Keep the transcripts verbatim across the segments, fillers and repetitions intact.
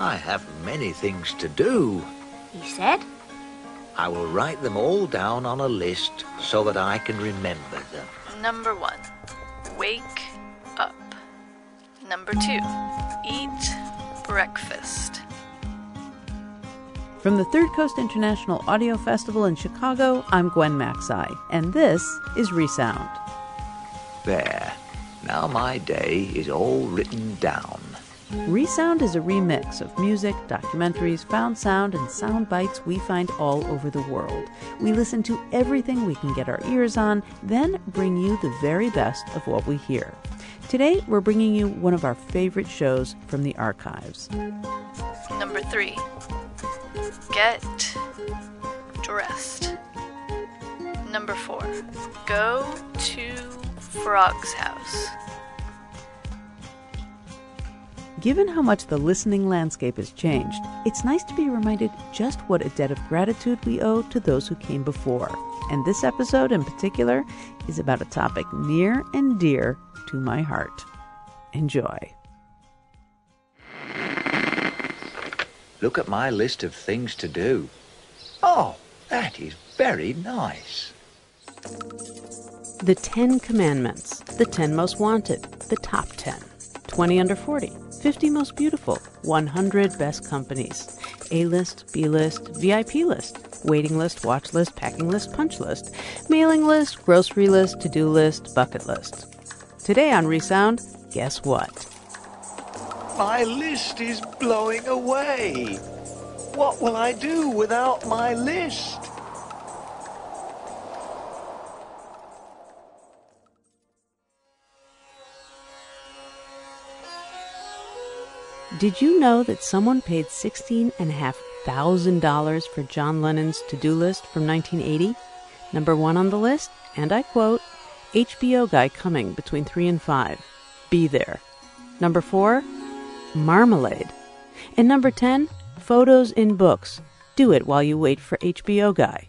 I have many things to do, he said. I will write them all down on a list so that I can remember them. Number one, wake up. Number two, eat breakfast. From the Third Coast International Audio Festival in Chicago, I'm Gwen Macsai, and this is Resound. There. Now my day is all written down. Resound is a remix of music, documentaries, found sound, and sound bites we find all over the world. We listen to everything we can get our ears on, then bring you the very best of what we hear. Today, we're bringing you one of our favorite shows from the archives. Number three, get dressed. Number four, go to Frog's house. Given how much the listening landscape has changed, it's nice to be reminded just what a debt of gratitude we owe to those who came before. And this episode in particular is about a topic near and dear to my heart. Enjoy. Look at my list of things to do. Oh, that is very nice. The Ten Commandments, the Ten Most Wanted, the Top Ten, twenty under forty. fifty most beautiful, one hundred best companies, A-list, B-list, V I P list, waiting list, watch list, packing list, punch list, mailing list, grocery list, to-do list, bucket list. Today on Resound, guess what? My list is blowing away. What will I do without my list? Did you know that someone paid sixteen thousand five hundred dollars for John Lennon's to-do list from nineteen eighty? Number one on the list, and I quote, H B O guy coming between three and five. Be there. Number four, marmalade. And number ten, photos in books. Do it while you wait for H B O guy.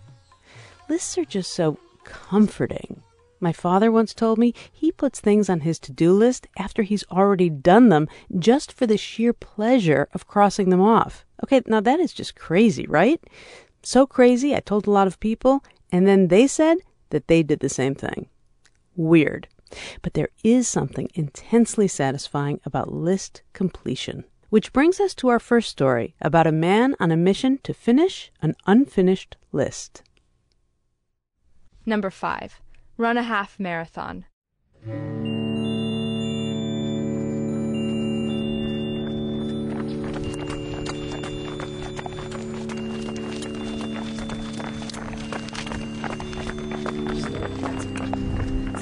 Lists are just so comforting. My father once told me he puts things on his to-do list after he's already done them just for the sheer pleasure of crossing them off. Okay, now that is just crazy, right? So crazy, I told a lot of people, and then they said that they did the same thing. Weird. But there is something intensely satisfying about list completion. Which brings us to our first story about a man on a mission to finish an unfinished list. Number five. Run a half marathon. So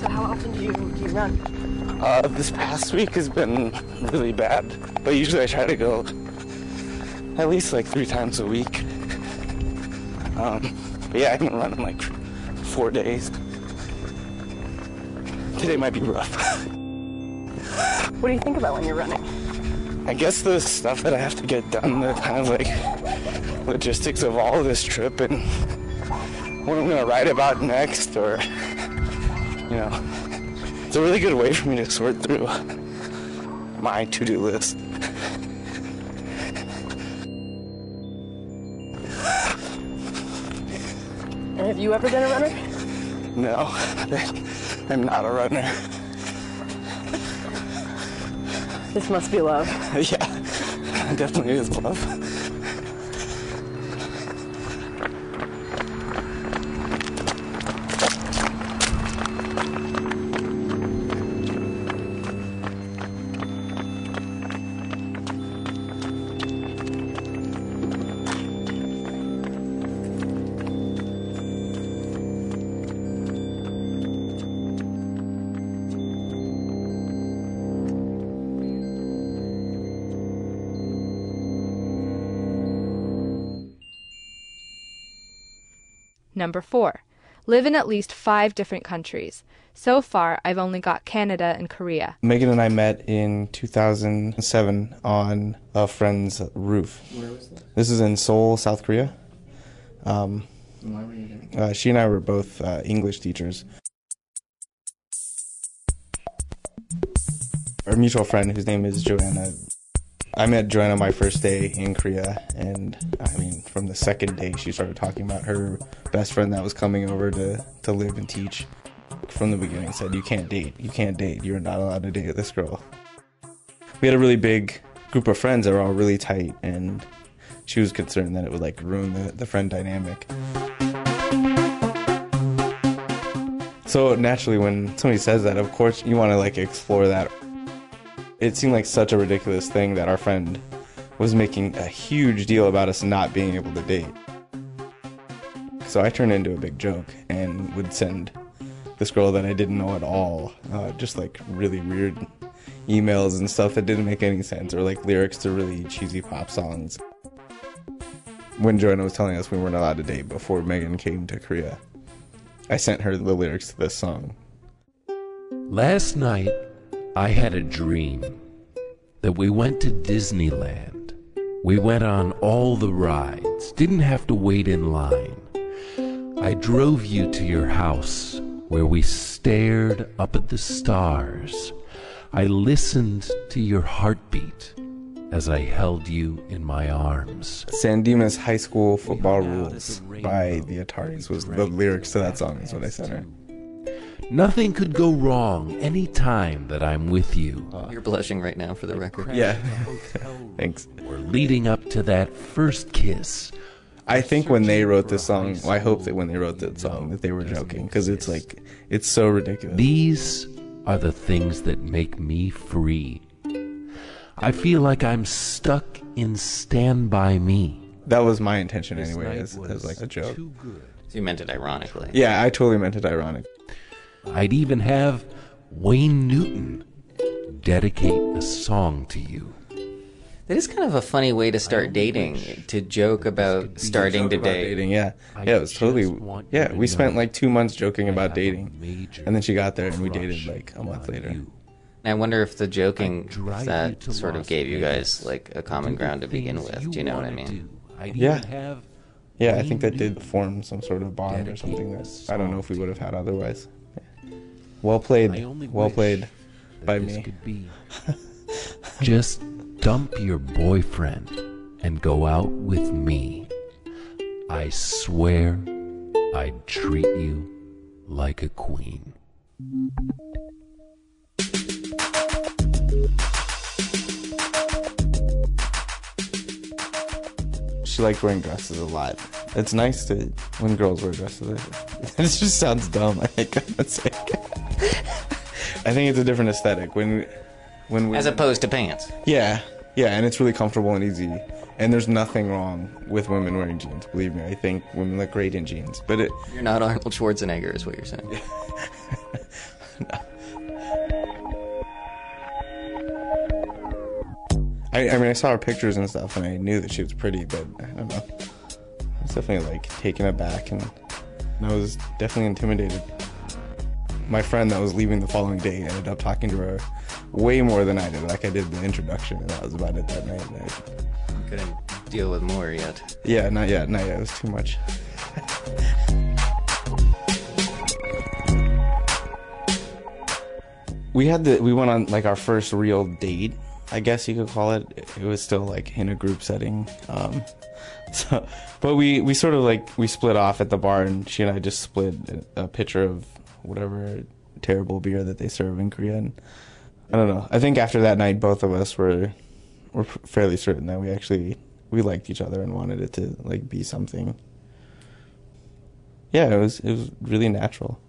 how often do you, do you run? Uh, this past week has been really bad, but usually I try to go at least like three times a week. Um, but yeah, I haven't run in like four days. Today might be rough. What do you think about when you're running? I guess the stuff that I have to get done, the kind of like logistics of all of this trip and what I'm going to write about next, or, you know, it's a really good way for me to sort through my to-do list. And have you ever been a runner? No. I'm not a runner. This must be love. Yeah, it definitely is love. Number four, live in at least five different countries. So far, I've only got Canada and Korea. Megan and I met in two thousand seven on a friend's roof. Where was that? This is in Seoul, South Korea. Um, Why were you there? Uh, she and I were both uh, English teachers. Our mutual friend, whose name is Joanna. I met Joanna my first day in Korea, and I mean, from the second day she started talking about her best friend that was coming over to, to live and teach. From the beginning said, you can't date, you can't date, you're not allowed to date this girl. We had a really big group of friends that were all really tight, and she was concerned that it would like ruin the, the friend dynamic. So naturally when somebody says that, of course you want to like explore that. It seemed like such a ridiculous thing that our friend was making a huge deal about us not being able to date. So I turned into a big joke and would send this girl that I didn't know at all uh, just like really weird emails and stuff that didn't make any sense, or like lyrics to really cheesy pop songs. When Joanna was telling us we weren't allowed to date before Megan came to Korea, I sent her the lyrics to this song. Last night, I had a dream that we went to Disneyland. We went on all the rides, didn't have to wait in line. I drove you to your house where we stared up at the stars. I listened to your heartbeat as I held you in my arms. San Dimas High School Football Rules by the Ataris was the lyrics to that song is what I sent her. Nothing could go wrong any time that I'm with you. Uh, You're blushing right now for the record. Yeah. Thanks. We're leading up to that first kiss. I think when they wrote this song, well, I hope that when they wrote that song that they were joking, because it's like, it's so ridiculous. These are the things that make me free. I feel like I'm stuck in Stand By Me. That was my intention anyway, as, as like a joke. So you meant it ironically. Yeah, I totally meant it ironically. I'd even have Wayne Newton dedicate a song to you. That is kind of a funny way to start dating, to joke about starting joke to about date. Dating, yeah, yeah, it was totally. Yeah, we spent like two months joking about dating, and then she got there, and we dated like a month later. And I wonder if the joking that sort of gave you guys like a common ground to begin with. Do you know what I mean? Yeah, yeah, I think that did form some sort of bond or something that I don't know if we would have had otherwise. Well played, well played by me. Could be. Just dump your boyfriend and go out with me. I swear I'd treat you like a queen. She liked wearing dresses a lot. It's nice to when girls wear dresses. It just sounds dumb, I think. I think it's a different aesthetic when, when we, as opposed to pants. Yeah, yeah, and it's really comfortable and easy. And there's nothing wrong with women wearing jeans. Believe me, I think women look great in jeans. But it, you're not Arnold Schwarzenegger, is what you're saying. No. I, I mean, I saw her pictures and stuff, and I knew that she was pretty. But I don't know. I was definitely like taken aback, and I was definitely intimidated. My friend that was leaving the following day ended up talking to her way more than I did. Like, I did the introduction, and that was about it that night. I couldn't deal with more yet. Yeah, not yet. Not yet. It was too much. We had the we went on like our first real date, I guess you could call it. It was still like in a group setting. Um, so, but we we sort of like we split off at the bar, and she and I just split a picture of whatever terrible beer that they serve in Korea. And I don't know. I think after that night, both of us were were fairly certain that we actually we liked each other and wanted it to like be something. Yeah, it was it was really natural.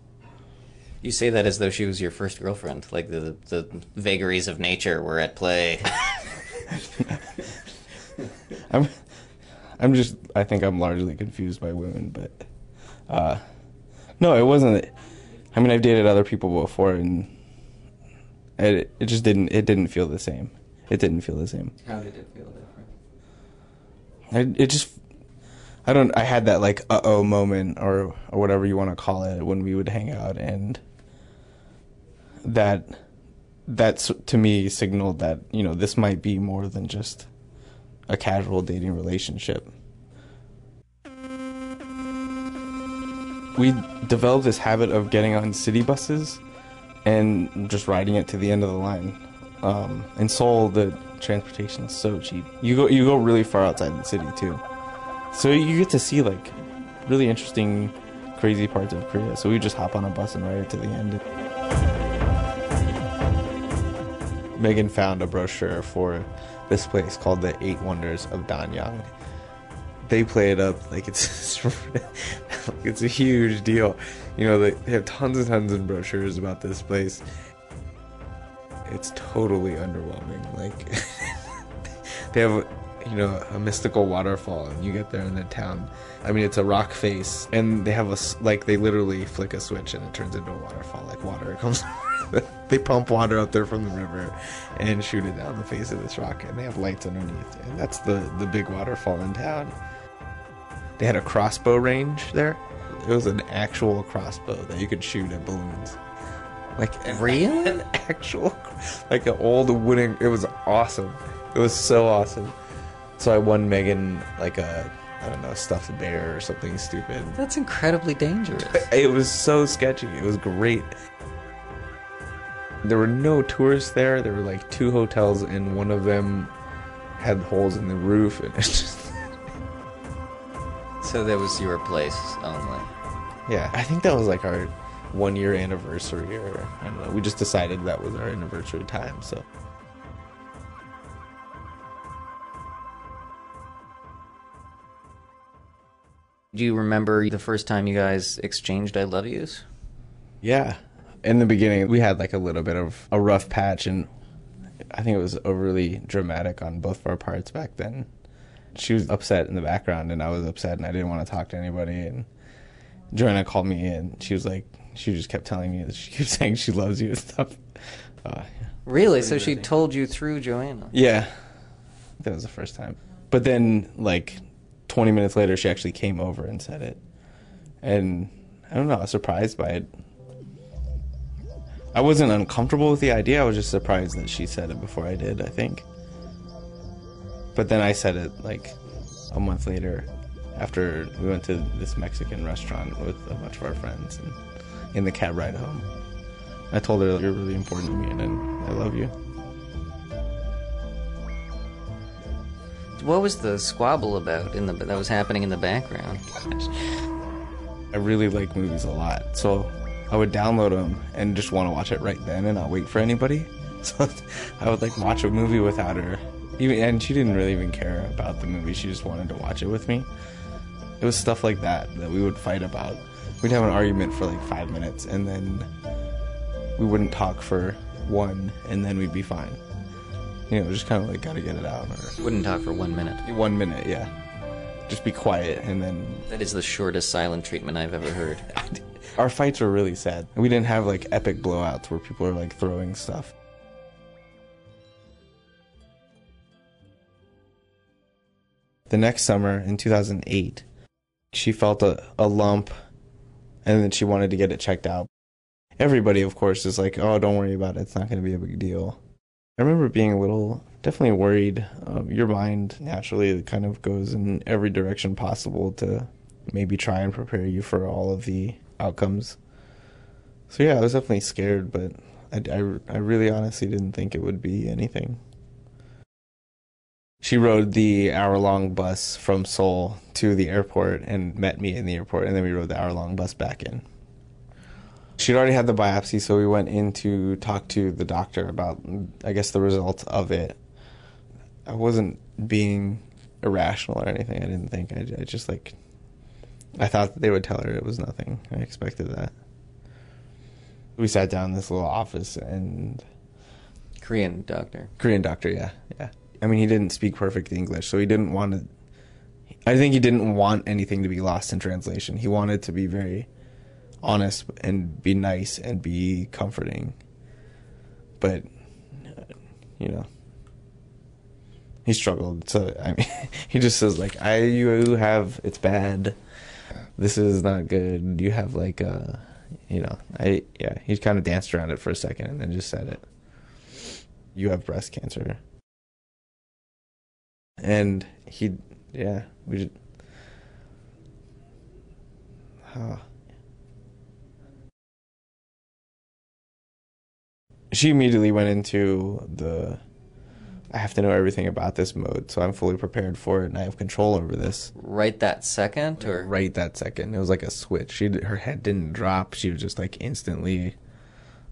You say that as though she was your first girlfriend, like the the vagaries of nature were at play. I'm I'm just I think I'm largely confused by women, but uh, no, it wasn't. I mean, I've dated other people before, and it it just didn't it didn't feel the same. It didn't feel the same. How did it feel different? I, it just. I don't. I had that like uh oh moment or or whatever you want to call it when we would hang out, and that that to me signaled that, you know, this might be more than just a casual dating relationship. We developed this habit of getting on city buses and just riding it to the end of the line. Um, in Seoul, the transportation is so cheap. You go you go really far outside the city too. So you get to see, like, really interesting, crazy parts of Korea. So we just hop on a bus and ride it to the end. Megan found a brochure for this place called the Eight Wonders of Danyang. They play it up like it's like it's a huge deal. You know, they, they have tons and tons of brochures about this place. It's totally underwhelming. Like, they have... you know, a mystical waterfall, and you get there in the town. I mean, it's a rock face, and they have a, like, they literally flick a switch and it turns into a waterfall, like water comes they pump water up there from the river and shoot it down the face of this rock, and they have lights underneath, and that's the, the big waterfall in town. They had a crossbow range there. It was an actual crossbow that you could shoot at balloons. Like, real? An actual, like an old wooden, it was awesome. It was so awesome. So I won Megan, like, a, I don't know, stuffed bear or something stupid. That's incredibly dangerous. It was so sketchy. It was great. There were no tourists there. There were, like, two hotels, and one of them had holes in the roof. And it's just... So that was your place only? Yeah. I think that was, like, our one-year anniversary, or, I don't know, we just decided that was our anniversary time, so... Do you remember the first time you guys exchanged I love yous? Yeah. In the beginning, we had like a little bit of a rough patch, and I think it was overly dramatic on both of our parts back then. She was upset in the background, and I was upset, and I didn't want to talk to anybody. And Joanna called me in. She was like, she just kept telling me that she keeps saying she loves you and stuff. Uh, really? So she told you through Joanna? Yeah. That was the first time. But then, like... twenty minutes later, she actually came over and said it. And I don't know, I was surprised by it. I wasn't uncomfortable with the idea, I was just surprised that she said it before I did, I think. But then I said it, like, a month later, after we went to this Mexican restaurant with a bunch of our friends, and in the cab ride home. I told her, you're really important to me, and I love you. What was the squabble about in the that was happening in the background? I really like movies a lot, so I would download them and just want to watch it right then and not wait for anybody. So I would, like, watch a movie without her. Even, and she didn't really even care about the movie. She just wanted to watch it with me. It was stuff like that that we would fight about. We'd have an argument for, like, five minutes, and then we wouldn't talk for one, and then we'd be fine. You know, just kind of like, gotta get it out. Or... wouldn't talk for one minute. One minute, yeah. Just be quiet, and then... That is the shortest silent treatment I've ever heard. Our fights were really sad. We didn't have, like, epic blowouts where people are, like, throwing stuff. The next summer, in two thousand eight, she felt a, a lump, and then she wanted to get it checked out. Everybody, of course, is like, oh, don't worry about it, it's not gonna be a big deal. I remember being a little, definitely worried. Um, your mind naturally kind of goes in every direction possible to maybe try and prepare you for all of the outcomes. So yeah, I was definitely scared, but I, I, I really honestly didn't think it would be anything. She rode the hour-long bus from Seoul to the airport and met me in the airport, and then we rode the hour-long bus back in. She'd already had the biopsy, so we went in to talk to the doctor about, I guess, the results of it. I wasn't being irrational or anything, I didn't think. I, I just, like, I thought that they would tell her it was nothing. I expected that. We sat down in this little office and... Korean doctor. Korean doctor, yeah, yeah. I mean, he didn't speak perfect English, so he didn't want to... I think he didn't want anything to be lost in translation. He wanted to be very... honest and be nice and be comforting, but you know he struggled. So I mean, he just says like, "I you have it's bad. This is not good. You have like a, you know, I yeah." He kind of danced around it for a second and then just said it. You have breast cancer, and he yeah we just. Huh. She immediately went into the, I have to know everything about this mode, so I'm fully prepared for it, and I have control over this. Right that second? or Right that second. It was like a switch. She Her head didn't drop. She was just like instantly,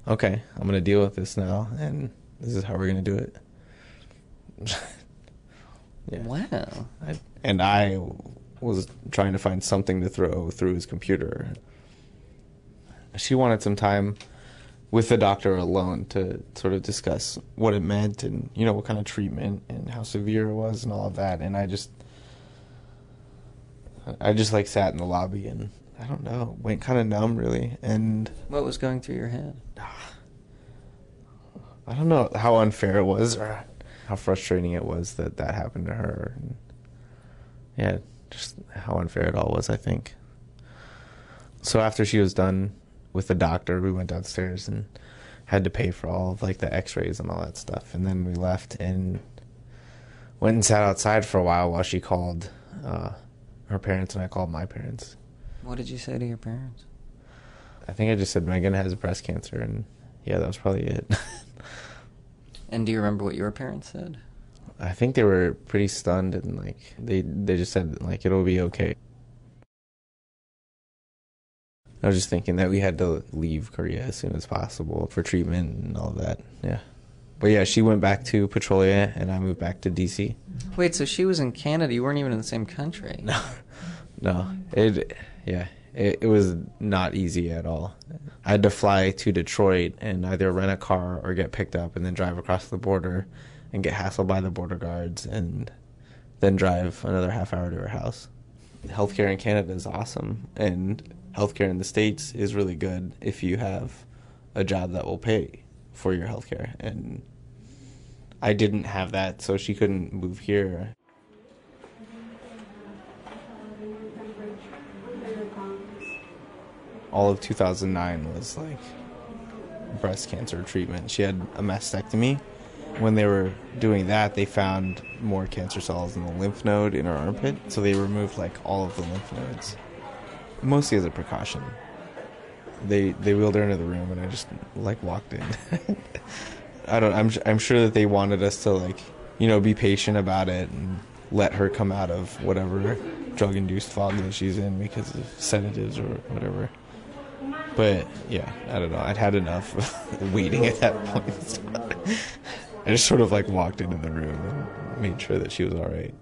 okay, I'm going to deal with this now, and this is how we're going to do it. Yeah. Wow. I, and I was trying to find something to throw through his computer. She wanted some time with the doctor alone to sort of discuss what it meant and, you know, what kind of treatment and how severe it was and all of that. And I just, I just, like, sat in the lobby and, I don't know, went kind of numb, really. And what was going through your head? I don't know how unfair it was or how frustrating it was that that happened to her. And yeah, just how unfair it all was, I think. So after she was done with the doctor, we went downstairs and had to pay for all of, like, the x-rays and all that stuff, and then we left and went and sat outside for a while while she called uh, her parents and I called my parents. What did you say to your parents? I think I just said Megan has breast cancer, and yeah, that was probably it. And do you remember what your parents said? I think they were pretty stunned, and like they they just said like it'll be okay. I was just thinking that we had to leave Korea as soon as possible for treatment and all that, yeah. But yeah, she went back to Petrolia, and I moved back to D C. Wait, so she was in Canada. You weren't even in the same country. No, no. It, yeah, it, it was not easy at all. I had to fly to Detroit and either rent a car or get picked up and then drive across the border and get hassled by the border guards and then drive another half hour to her house. Healthcare in Canada is awesome, and healthcare in the States is really good if you have a job that will pay for your healthcare. And I didn't have that, so she couldn't move here. All of two thousand nine was like breast cancer treatment. She had a mastectomy. When they were doing that, they found more cancer cells in the lymph node in her armpit, so they removed like all of the lymph nodes. Mostly as a precaution. They they wheeled her into the room, and I just like walked in. I don't. I'm I'm sure that they wanted us to like you know be patient about it and let her come out of whatever drug-induced fog that she's in because of sedatives or whatever. But yeah, I don't know. I'd had enough of waiting at that point. I just sort of like walked into the room and made sure that she was all right.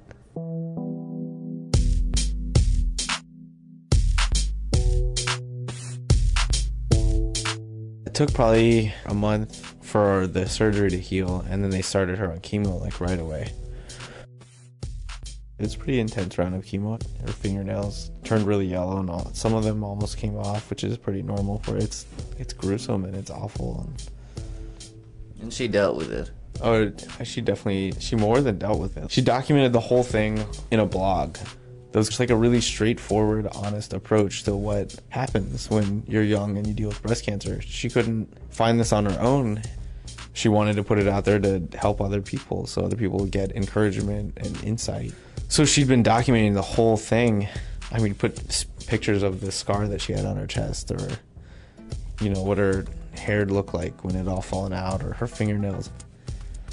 It took probably a month for the surgery to heal, and then they started her on chemo like right away. It was a pretty intense round of chemo. Her fingernails turned really yellow, and all, some of them almost came off, which is pretty normal for it. It's, it's gruesome and it's awful. And, and she dealt with it. Oh, she definitely, she more than dealt with it. She documented the whole thing in a blog. That was just like a really straightforward, honest approach to what happens when you're young and you deal with breast cancer. She couldn't find this on her own. She wanted to put it out there to help other people so other people would get encouragement and insight. So she'd been documenting the whole thing. I mean, put pictures of the scar that she had on her chest, or, you know, what her hair looked like when it had all fallen out, or her fingernails.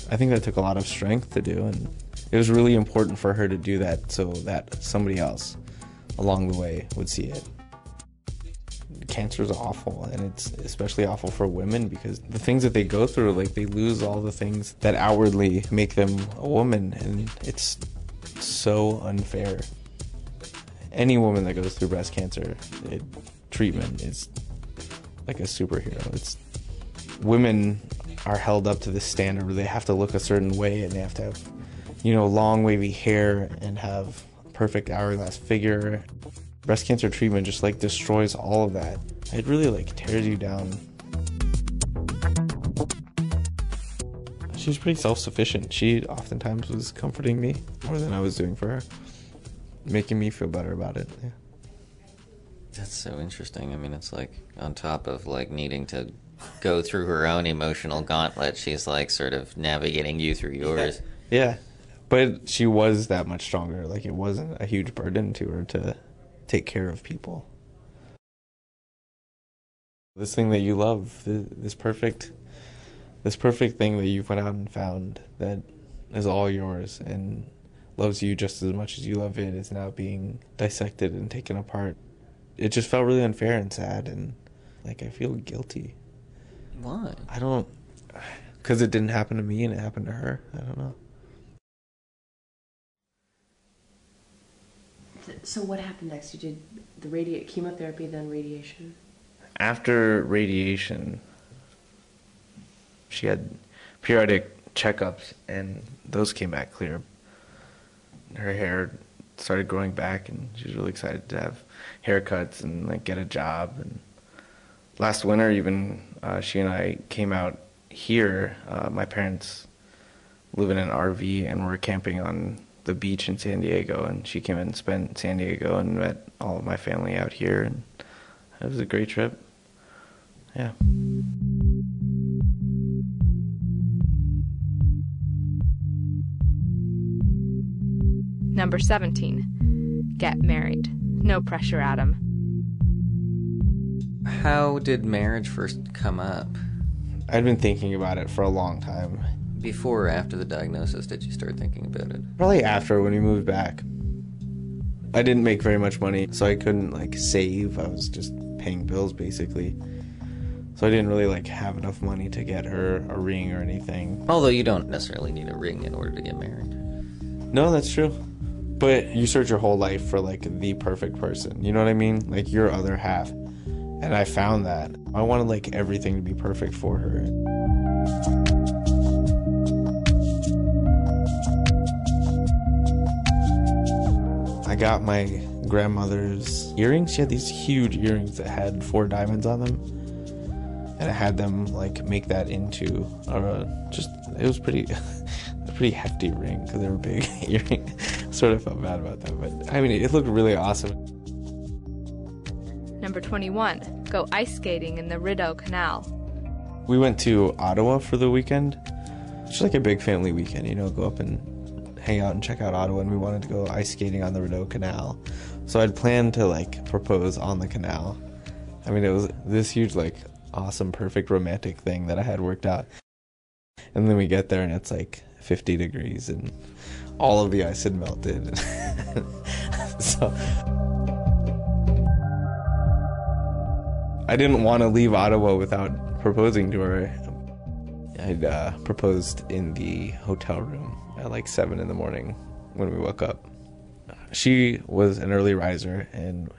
I think that took a lot of strength to do, and it was really important for her to do that so that somebody else along the way would see it. cancer is awful, and it's especially awful for women because the things that they go through, like they lose all the things that outwardly make them a woman, and it's so unfair. Any woman that goes through breast cancer it, treatment is like a superhero. It's women are held up to this standard where they have to look a certain way and they have to have, you know, long wavy hair and have perfect hourglass figure. Breast cancer treatment just like destroys all of that. It really like tears you down. She was pretty self-sufficient. She oftentimes was comforting me more than I was doing for her, making me feel better about it. Yeah. That's so interesting. I mean, it's like on top of like needing to go through her own emotional gauntlet, she's like sort of navigating you through yours. Yeah. Yeah. But she was that much stronger. Like it wasn't a huge burden to her to take care of people. This thing that you love, this perfect, this perfect thing that you went out and found that is all yours and loves you just as much as you love it is now being dissected and taken apart. It just felt really unfair and sad, and like I feel guilty. Why? I don't, because it didn't happen to me and it happened to her. I don't know. So what happened next? You did the radi- chemotherapy, then radiation? After radiation, she had periodic checkups, and those came back clear. Her hair started growing back, and she was really excited to have haircuts and like get a job. And last winter, even uh, she and I came out here. Uh, my parents live in an R V, and we're camping on the beach in San Diego, and she came and spent San Diego and met all of my family out here, and it was a great trip. Yeah. Number seventeen, get married. No pressure, Adam. How did marriage first come up? I'd been thinking about it for a long time. Before or after the diagnosis did you start thinking about it? Probably after, when we moved back. I didn't make very much money, so I couldn't like save. I was just paying bills basically. So I didn't really like have enough money to get her a ring or anything. Although you don't necessarily need a ring in order to get married. No, that's true. But you search your whole life for like the perfect person. You know what I mean? Like your other half. And I found that. I wanted like everything to be perfect for her. I got my grandmother's earrings. She had these huge earrings that had four diamonds on them. And I had them like make that into a just, it was pretty, a pretty hefty ring because they were big earrings. Sort of felt bad about that, but I mean, it looked really awesome. Number twenty-one, go ice skating in the Rideau Canal. We went to Ottawa for the weekend. It's like a big family weekend, you know, go up and hang out and check out Ottawa, and we wanted to go ice skating on the Rideau Canal. So I'd planned to like propose on the canal. I mean, it was this huge, like awesome, perfect romantic thing that I had worked out. And then we get there and it's like fifty degrees and all of the ice had melted. So I didn't want to leave Ottawa without proposing to her. I'd uh, proposed in the hotel room at like seven in the morning when we woke up. She was an early riser and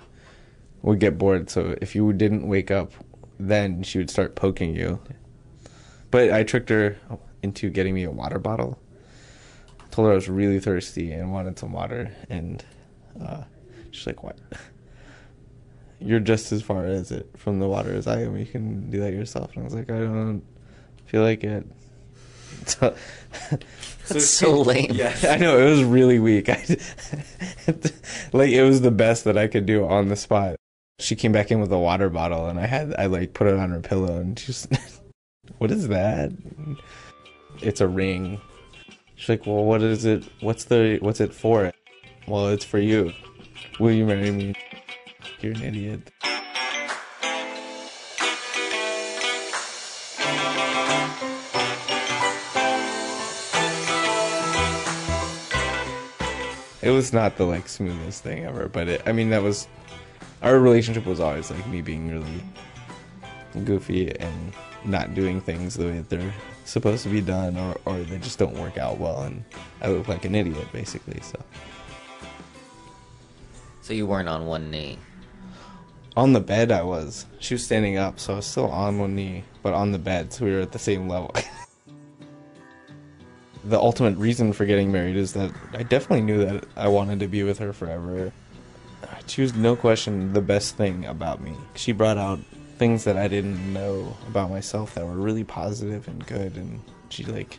would get bored, so if you didn't wake up, then she would start poking you. But I tricked her into getting me a water bottle. I told her I was really thirsty and wanted some water, and uh, she's like, what? You're just as far as it from the water as I am. You can do that yourself. And I was like, I don't feel like it. So, so, so lame. Yeah, I know, it was really weak. I, like it was the best that I could do on the spot. She came back in with a water bottle, and I had I like put it on her pillow, and she's, what is that? It's a ring. She's like, well, what is it? What's the what's it for? Well, it's for you. Will you marry me? You're an idiot. It was not the like smoothest thing ever, but it, I mean that was our relationship was always like me being really goofy and not doing things the way that they're supposed to be done, or, or they just don't work out well, and I look like an idiot, basically. So So you weren't on one knee? On the bed I was. She was standing up, so I was still on one knee, but on the bed, so we were at the same level. The ultimate reason for getting married is that I definitely knew that I wanted to be with her forever. She was, no question, the best thing about me. She brought out things that I didn't know about myself that were really positive and good, and she, like,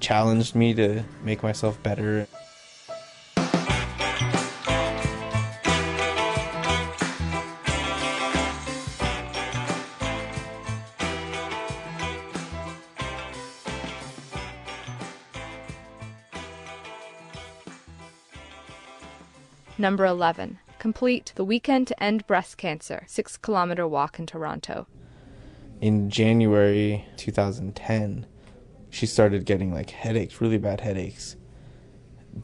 challenged me to make myself better. Number eleven. Complete the Weekend to End Breast Cancer, six kilometer walk in Toronto. In January two thousand ten, she started getting like headaches, really bad headaches,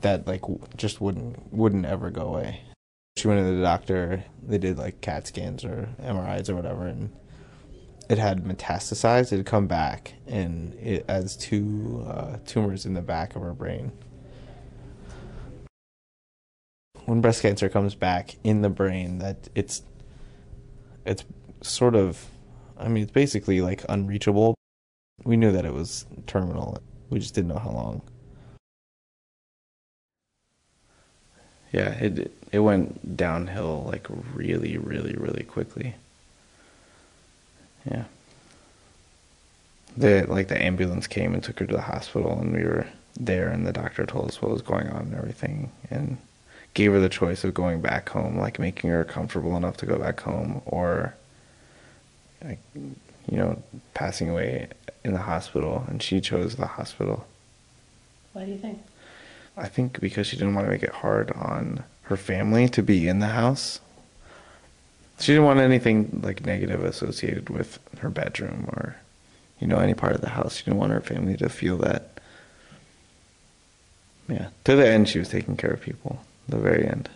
that like just wouldn't wouldn't ever go away. She went to the doctor, they did like CAT scans or M R Is or whatever, and it had metastasized, it had come back, and it has two uh, tumors in the back of her brain. When breast cancer comes back in the brain, that it's it's sort of, I mean, it's basically like unreachable. We knew that it was terminal. We just didn't know how long. Yeah, it it went downhill like really, really, really quickly. Yeah. The like the ambulance came and took her to the hospital, and we were there, and the doctor told us what was going on and everything, and gave her the choice of going back home, like making her comfortable enough to go back home, or, like, you know, passing away in the hospital, and she chose the hospital. Why do you think? I think because she didn't want to make it hard on her family to be in the house. She didn't want anything, like, negative associated with her bedroom or, you know, any part of the house. She didn't want her family to feel that. Yeah. To the end, she was taking care of people. The very end.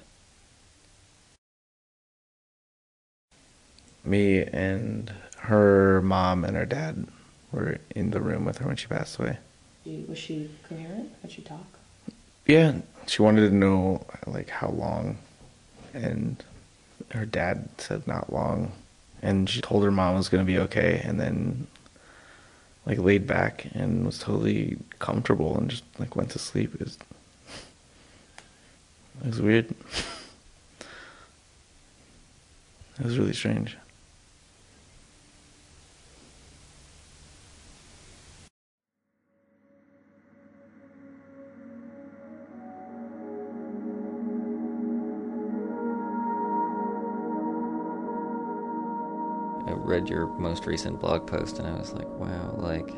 Me and her mom and her dad were in the room with her when she passed away. Was she coherent? Could she talk? Yeah, she wanted to know like how long, and her dad said not long, and she told her mom it was gonna be okay, and then like laid back and was totally comfortable and just like went to sleep. It was, It was weird. It was really strange. I read your most recent blog post and I was like, wow, like,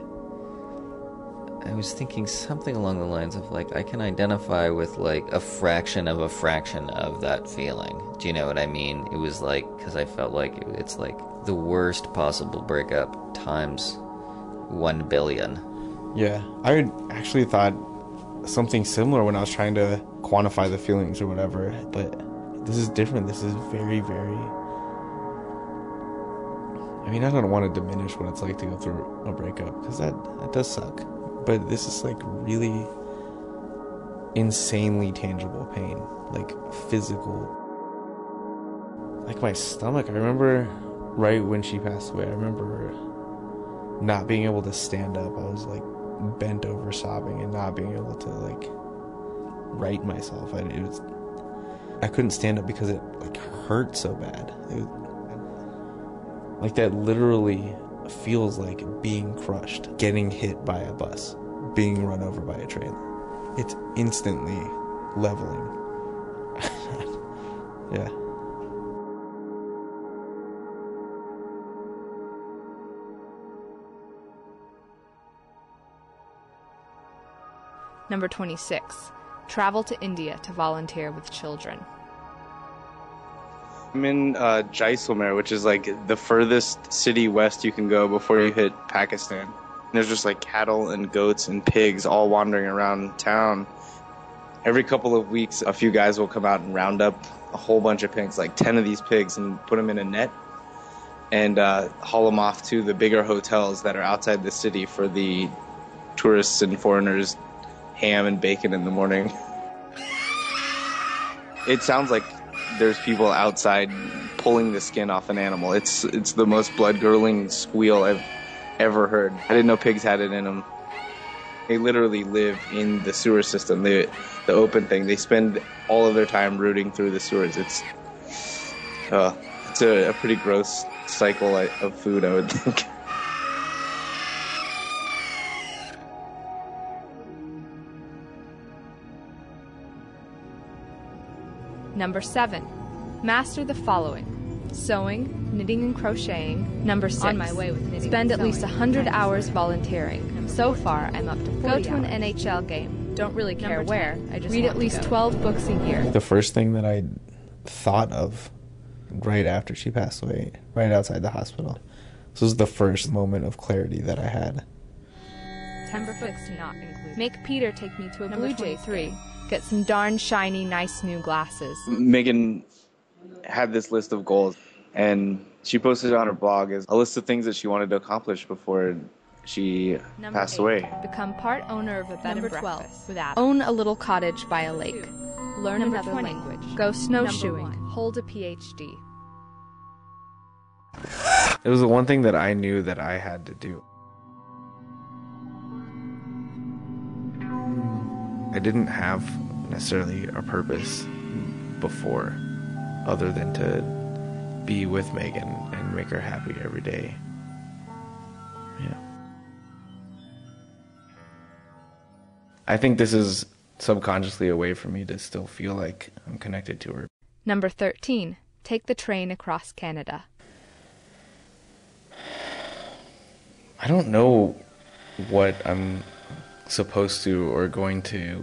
I was thinking something along the lines of, like, I can identify with, like, a fraction of a fraction of that feeling. Do you know what I mean? It was, like, because I felt like it's, like, the worst possible breakup times one billion. Yeah. I actually thought something similar when I was trying to quantify the feelings or whatever, but this is different. This is very, very... I mean, I don't want to diminish what it's like to go through a breakup, because that, that does suck. But this is, like, really insanely tangible pain, like, physical. Like, my stomach, I remember right when she passed away, I remember not being able to stand up. I was, like, bent over sobbing and not being able to, like, right myself. I, it was, I couldn't stand up because it, like, hurt so bad. It was, like, that literally... feels like being crushed, getting hit by a bus, being run over by a train. It's instantly leveling. Yeah. Number twenty-six. Travel to India to volunteer with children. I'm in uh, Jaisalmer, which is like the furthest city west you can go before you hit Pakistan. And there's just like cattle and goats and pigs all wandering around town. every couple of weeks, a few guys will come out and round up a whole bunch of pigs, like ten of these pigs, and put them in a net and uh, haul them off to the bigger hotels that are outside the city for the tourists and foreigners ham and bacon in the morning. It sounds like there's people outside pulling the skin off an animal. It's it's the most blood-curdling squeal I've ever heard. I didn't know pigs had it in them. They literally live in the sewer system, the the open thing. They spend all of their time rooting through the sewers. It's uh, it's a, a pretty gross cycle of food, I would think. Number seven, master the following: sewing, knitting, and crocheting. Number six, on my way with knitting, spend at least one hundred hours volunteering. So far, I'm up to forty hours. Go to an N H L game. Don't really care where. I just read at least twelve books a year. The first thing that I thought of right after she passed away, right outside the hospital, this was the first moment of clarity that I had. Number six, not included. Make Peter take me to a Blue Jay three. Get some darn shiny, nice new glasses. Megan had this list of goals, and she posted it on her blog as a list of things that she wanted to accomplish before she Number passed eight, away. Become part owner of a bed Number and breakfast. twelve, without own a little cottage by a lake. Two, Learn Number another twenty, language. Go snowshoeing. One, hold a P H D. It was the one thing that I knew that I had to do. I didn't have necessarily a purpose before other than to be with Megan and make her happy every day. Yeah. I think this is subconsciously a way for me to still feel like I'm connected to her. Number thirteen, take the train across Canada. I don't know what I'm supposed to or going to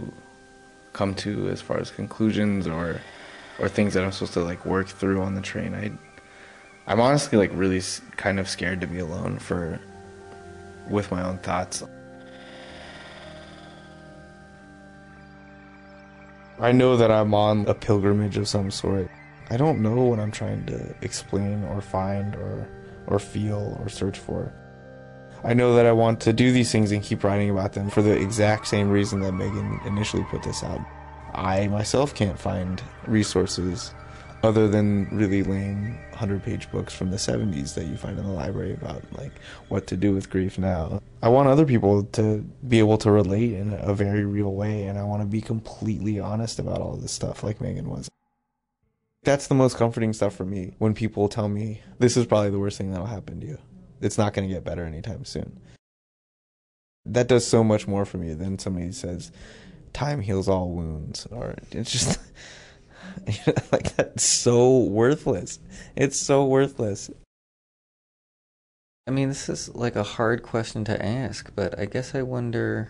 come to as far as conclusions or or things that I'm supposed to like work through on the train. I, I'm honestly like really kind of scared to be alone for with my own thoughts. I know that I'm on a pilgrimage of some sort. I don't know what I'm trying to explain or find or or feel or search for. I know that I want to do these things and keep writing about them for the exact same reason that Megan initially put this out. I myself can't find resources other than really lame hundred-page books from the seventies that you find in the library about like what to do with grief now. I want other people to be able to relate in a very real way, and I want to be completely honest about all this stuff like Megan was. That's the most comforting stuff for me, when people tell me, this is probably the worst thing that'll happen to you. It's not going to get better anytime soon. That does so much more for me than somebody says, time heals all wounds. Or it's just, like, that's so worthless. It's so worthless. I mean, this is like a hard question to ask, but I guess I wonder,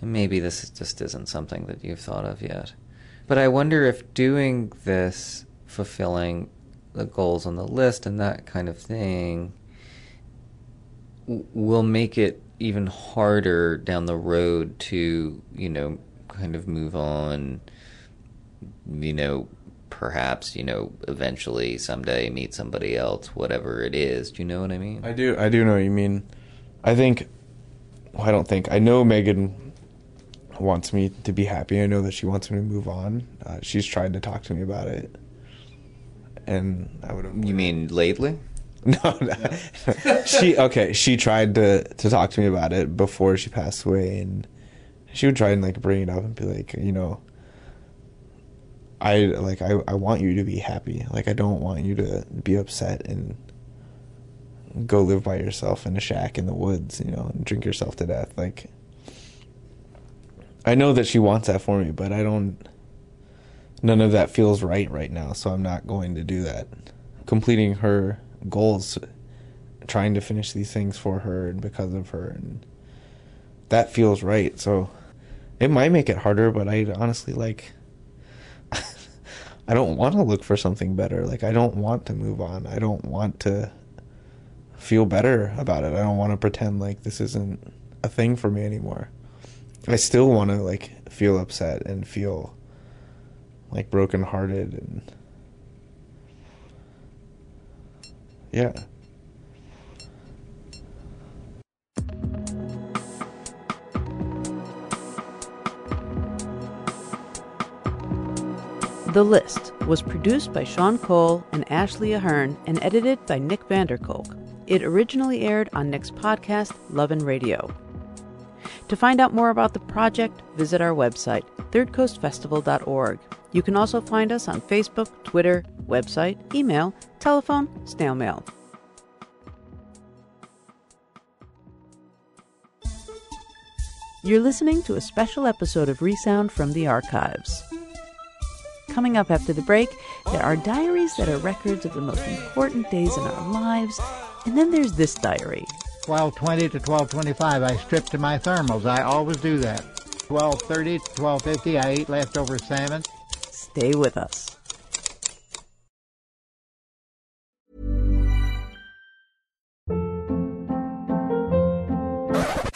maybe this just isn't something that you've thought of yet, but I wonder if doing this, fulfilling the goals on the list and that kind of thing, will make it even harder down the road to, you know, kind of move on, you know, perhaps, you know, eventually someday meet somebody else, whatever it is. Do you know what I mean? I do. I do know what you mean. I think, well, I don't think, I know Megan wants me to be happy. I know that she wants me to move on. Uh, she's tried to talk to me about it. And I would have. You mean lately? No, no. she okay. She tried to, to talk to me about it before she passed away, and she would try and like bring it up and be like, you know, I like I, I want you to be happy. Like I don't want you to be upset and go live by yourself in a shack in the woods, you know, and drink yourself to death. Like I know that she wants that for me, but I don't. None of that feels right right now, so I'm not going to do that. Completing her goals, trying to finish these things for her and because of her, and that feels right. So it might make it harder, but I honestly, like, I don't want to look for something better. Like, I don't want to move on. I don't want to feel better about it. I don't want to pretend like this isn't a thing for me anymore. I still want to like feel upset and feel like brokenhearted and yeah. The List was produced by Sean Cole and Ashley Ahern and edited by Nick Vanderkolk. It originally aired on Nick's podcast, Love and Radio. To find out more about the project, visit our website, third coast festival dot org. You can also find us on Facebook, Twitter, website, email, telephone, snail mail. You're listening to a special episode of Resound from the Archives. Coming up after the break, there are diaries that are records of the most important days in our lives. And then there's this diary. twelve twenty to twelve twenty-five, I stripped to my thermals. I always do that. twelve thirty to twelve fifty, I ate leftover salmon. Stay with us.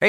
Hey,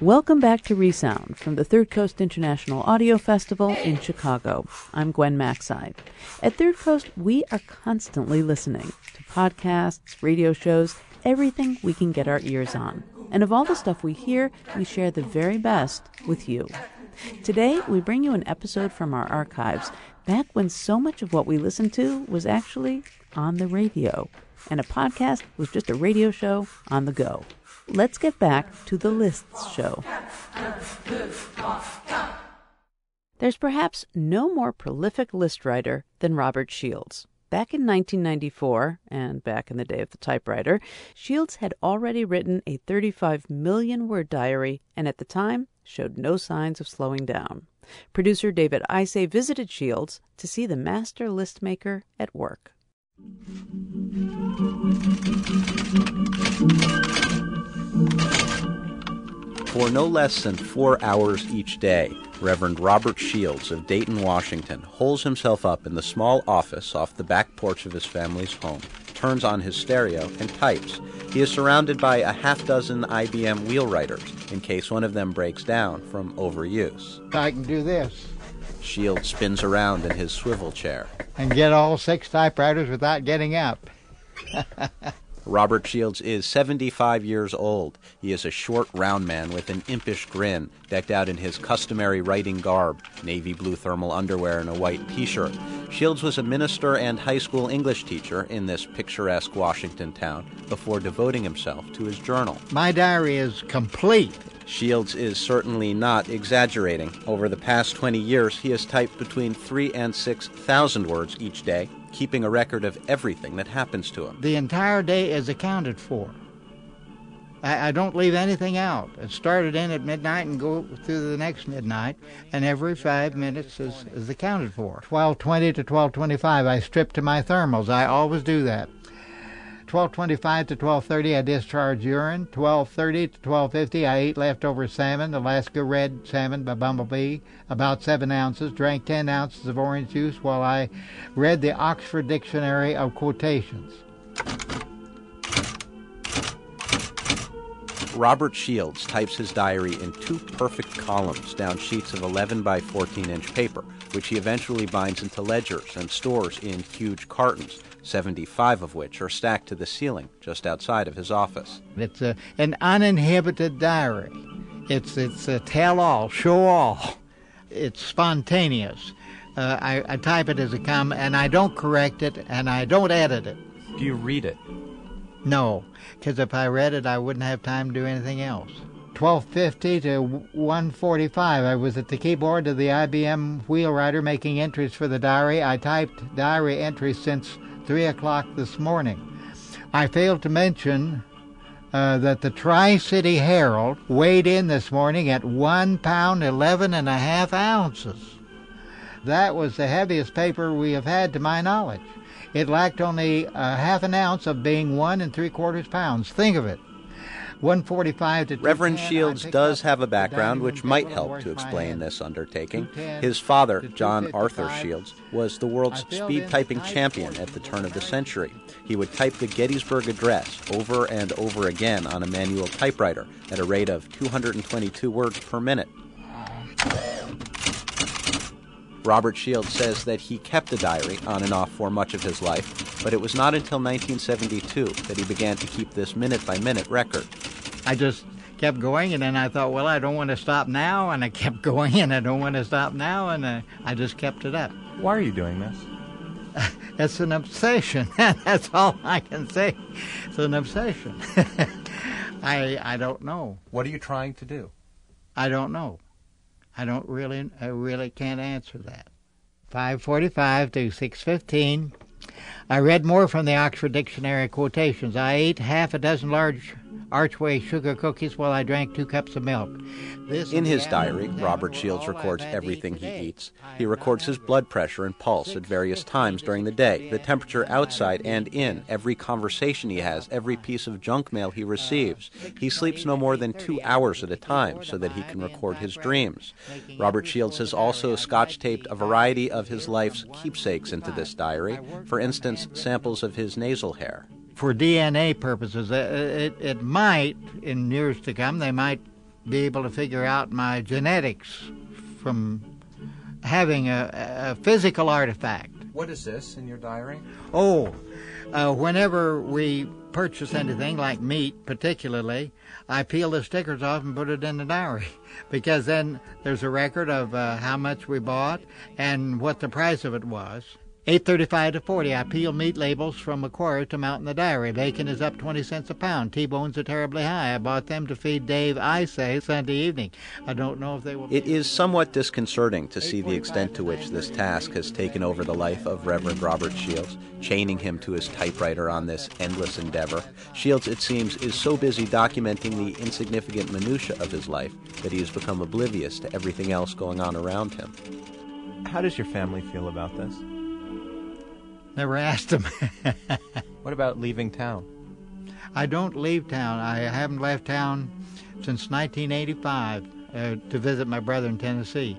Welcome back to Resound from the Third Coast International Audio Festival in Chicago. I'm Gwen Macsai. At Third Coast, we are constantly listening to podcasts, radio shows, everything we can get our ears on. And of all the stuff we hear, we share the very best with you. Today, we bring you an episode from our archives, back when so much of what we listened to was actually on the radio. And a podcast was just a radio show on the go. Let's get back to the Lists show. There's perhaps no more prolific list writer than Robert Shields. Back in nineteen ninety-four, and back in the day of the typewriter, Shields had already written a thirty-five million word diary, and at the time showed no signs of slowing down. Producer David Isay visited Shields to see the master list maker at work. For no less than four hours each day, Reverend Robert Shields of Dayton, Washington, holes himself up in the small office off the back porch of his family's home, turns on his stereo, and types. He is surrounded by a half dozen I B M wheel writers in case one of them breaks down from overuse. I can do this. Shields spins around in his swivel chair. And get all six typewriters without getting up. Robert Shields is seventy-five years old. He is a short, round man with an impish grin, decked out in his customary writing garb, navy blue thermal underwear and a white T-shirt. Shields was a minister and high school English teacher in this picturesque Washington town before devoting himself to his journal. My diary is complete. Shields is certainly not exaggerating. Over the past twenty years, he has typed between three and six thousand words each day, keeping a record of everything that happens to him. The entire day is accounted for. I, I don't leave anything out. It started in at midnight and go through the next midnight, and every five minutes is, is accounted for. twelve twenty to twelve twenty-five, I strip to my thermals. I always do that. twelve twenty-five to twelve thirty, I discharge urine. twelve thirty to twelve fifty, I eat leftover salmon, Alaska red salmon by Bumblebee, about seven ounces. Drank ten ounces of orange juice while I read the Oxford Dictionary of Quotations. Robert Shields types his diary in two perfect columns down sheets of eleven by fourteen inch paper, which he eventually binds into ledgers and stores in huge cartons, seventy-five of which are stacked to the ceiling just outside of his office. It's a, an uninhibited diary. It's, it's a tell-all, show-all. It's spontaneous. Uh, I, I type it as it comes, and I don't correct it, and I don't edit it. Do you read it? No, because if I read it, I wouldn't have time to do anything else. twelve fifty to one forty-five, I was at the keyboard of the I B M Wheelwriter making entries for the diary. I typed diary entries since three o'clock this morning. I failed to mention uh, that the Tri-City Herald weighed in this morning at one pound eleven and a half ounces. That was the heaviest paper we have had to my knowledge. It lacked only a half an ounce of being one and three quarters pounds. Think of it. one forty-five to Reverend Shields does have a background which might help to explain this undertaking. His father, John Arthur Shields, was the world's speed typing champion at the turn of the century. He would type the Gettysburg Address over and over again on a manual typewriter at a rate of two hundred twenty-two words per minute. Robert Shields says that he kept a diary on and off for much of his life, but it was not until nineteen seventy-two that he began to keep this minute-by-minute record. I just kept going, and then I thought, well, I don't want to stop now, and I kept going, and I don't want to stop now, and I, I just kept it up. Why are you doing this? It's an obsession. That's all I can say. It's an obsession. I I don't know. What are you trying to do? I don't know. I don't really, I really can't answer that. five forty-five to six fifteen, I read more from the Oxford Dictionary quotations. I ate half a dozen large Archway sugar cookies while I drank two cups of milk. This In his diary, Robert Shields records everything he eats. He records his blood pressure and pulse at various times during the day, the temperature outside and in, every conversation he has, every piece of junk mail he receives. He sleeps no more than two hours at a time so that he can record his dreams. Robert Shields has also scotch-taped a variety of his life's keepsakes into this diary, for instance, samples of his nasal hair. For D N A purposes, it, it, it might, in years to come, they might be able to figure out my genetics from having a, a physical artifact. What is this in your diary? Oh, uh, whenever we purchase anything, like meat particularly, I peel the stickers off and put it in the diary, because then there's a record of uh, how much we bought and what the price of it was. eight thirty-five to forty, I peel meat labels from Macquarie to mount in the diary. Bacon is up twenty cents a pound. T-bones are terribly high. I bought them to feed Dave Isay Sunday evening. I don't know if they will... It is somewhat disconcerting to see the extent to which this task has taken over the life of Reverend Robert Shields, chaining him to his typewriter on this endless endeavor. Shields, it seems, is so busy documenting the insignificant minutiae of his life that he has become oblivious to everything else going on around him. How does your family feel about this? Never asked him. What about leaving town? I don't leave town. I haven't left town since nineteen eighty-five uh, to visit my brother in Tennessee.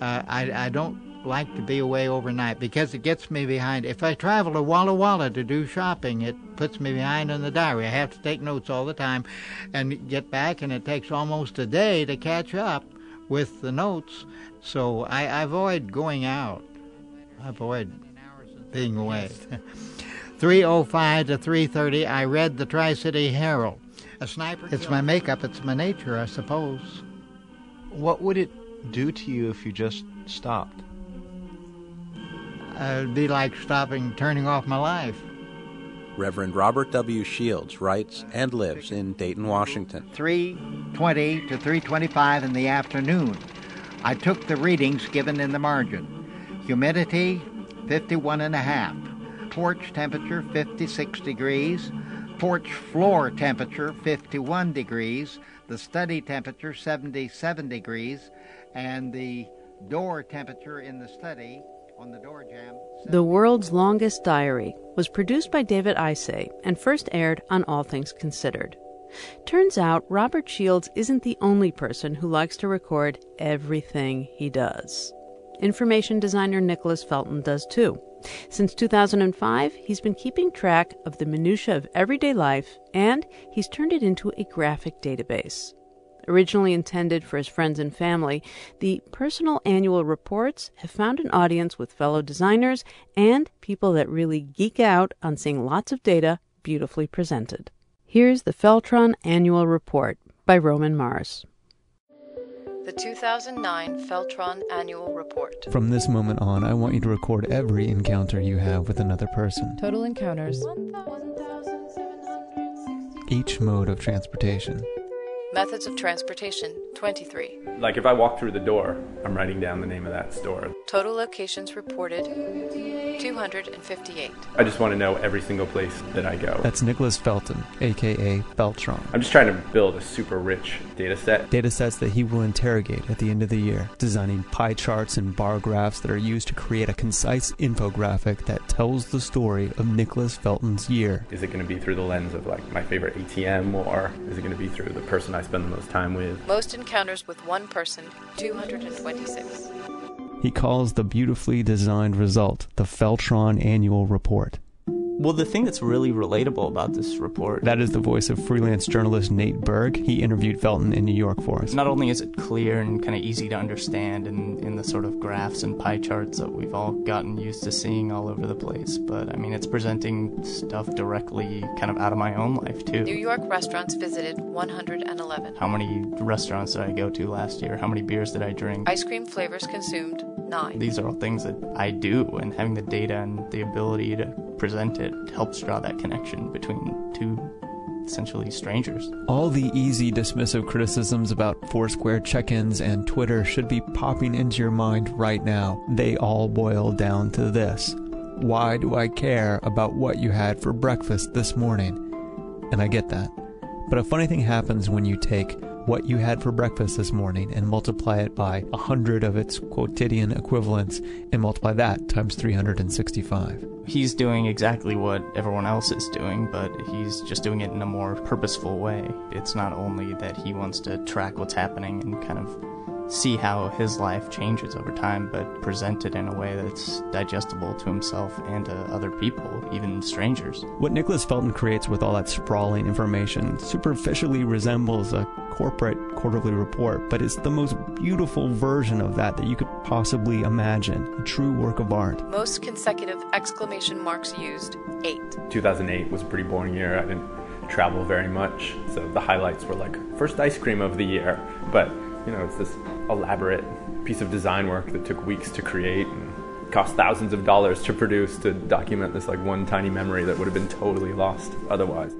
Uh, I, I don't like to be away overnight because it gets me behind. If I travel to Walla Walla to do shopping, it puts me behind in the diary. I have to take notes all the time and get back, and it takes almost a day to catch up with the notes. So I, I avoid going out. I avoid... being away. three oh five to three thirty, I read the Tri-City Herald. A sniper. It's my makeup, it's my nature, I suppose. What would it do to you if you just stopped? Uh, it'd be like stopping, turning off my life. Reverend Robert W. Shields writes and lives in Dayton, Washington. three twenty to three twenty-five in the afternoon. I took the readings given in the margin. Humidity, fifty-one and a half. Porch temperature, fifty-six degrees. Porch floor temperature, fifty-one degrees. The study temperature, seventy-seven degrees. And the door temperature in the study on the door jamb... The World's Longest Diary was produced by David Isay and first aired on All Things Considered. Turns out Robert Shields isn't the only person who likes to record everything he does. Information designer Nicholas Felton does too. Since two thousand five, he's been keeping track of the minutiae of everyday life, and he's turned it into a graphic database. Originally intended for his friends and family, the personal annual reports have found an audience with fellow designers and people that really geek out on seeing lots of data beautifully presented. Here's the Feltron Annual Report by Roman Mars. The two thousand nine Feltron Annual Report. From this moment on, I want you to record every encounter you have with another person. Total encounters. Each mode of transportation. Methods of transportation, twenty-three. Like if I walk through the door, I'm writing down the name of that store. Total locations reported, two hundred fifty-eight. I just want to know every single place that I go. That's Nicholas Felton, a k a. Feltron. I'm just trying to build a super rich data set. Data sets that he will interrogate at the end of the year, designing pie charts and bar graphs that are used to create a concise infographic that tells the story of Nicholas Felton's year. Is it going to be through the lens of like my favorite A T M, or is it going to be through the person I spend the most time with? Most encounters with one person, two hundred twenty-six. He calls the beautifully designed result the Feltron Annual Report. Well, the thing that's really relatable about this report... That is the voice of freelance journalist Nate Berg. He interviewed Felton in New York for us. Not only is it clear and kind of easy to understand in, in the sort of graphs and pie charts that we've all gotten used to seeing all over the place, but, I mean, it's presenting stuff directly kind of out of my own life, too. New York restaurants visited, one hundred eleven. How many restaurants did I go to last year? How many beers did I drink? Ice cream flavors consumed, nine. These are all things that I do, and having the data and the ability to present it helps draw that connection between two essentially strangers. All the easy dismissive criticisms about Foursquare check-ins and Twitter should be popping into your mind right now. They all boil down to this. Why do I care about what you had for breakfast this morning? And I get that. But a funny thing happens when you take what you had for breakfast this morning and multiply it by a hundred of its quotidian equivalents and multiply that times three hundred sixty-five. He's doing exactly what everyone else is doing, but he's just doing it in a more purposeful way. It's not only that he wants to track what's happening and kind of see how his life changes over time, but present it in a way that's digestible to himself and to other people, even strangers. What Nicholas Felton creates with all that sprawling information superficially resembles a corporate quarterly report, but it's the most beautiful version of that that you could possibly imagine. A true work of art. Most consecutive exclamation marks used, eight. two thousand eight was a pretty boring year. I didn't travel very much, so the highlights were like first ice cream of the year, but you know, it's this elaborate piece of design work that took weeks to create and cost thousands of dollars to produce to document this like one tiny memory that would have been totally lost otherwise.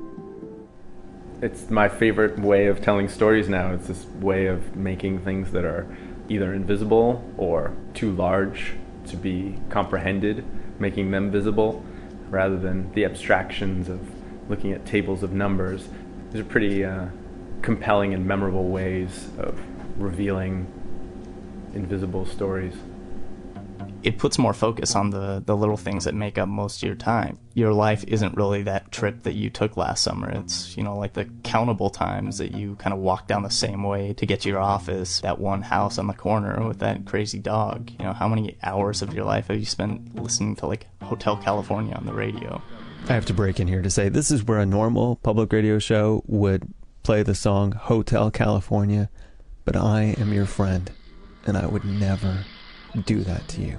It's my favorite way of telling stories now. It's this way of making things that are either invisible or too large to be comprehended, making them visible, rather than the abstractions of looking at tables of numbers. These are pretty uh, compelling and memorable ways of revealing invisible stories. It puts more focus on the, the little things that make up most of your time. Your life isn't really that trip that you took last summer. It's, you know, like the countable times that you kind of walk down the same way to get to your office, that one house on the corner with that crazy dog. You know, how many hours of your life have you spent listening to, like, Hotel California on the radio? I have to break in here to say this is where a normal public radio show would play the song Hotel California, but I am your friend, and I would never do that to you.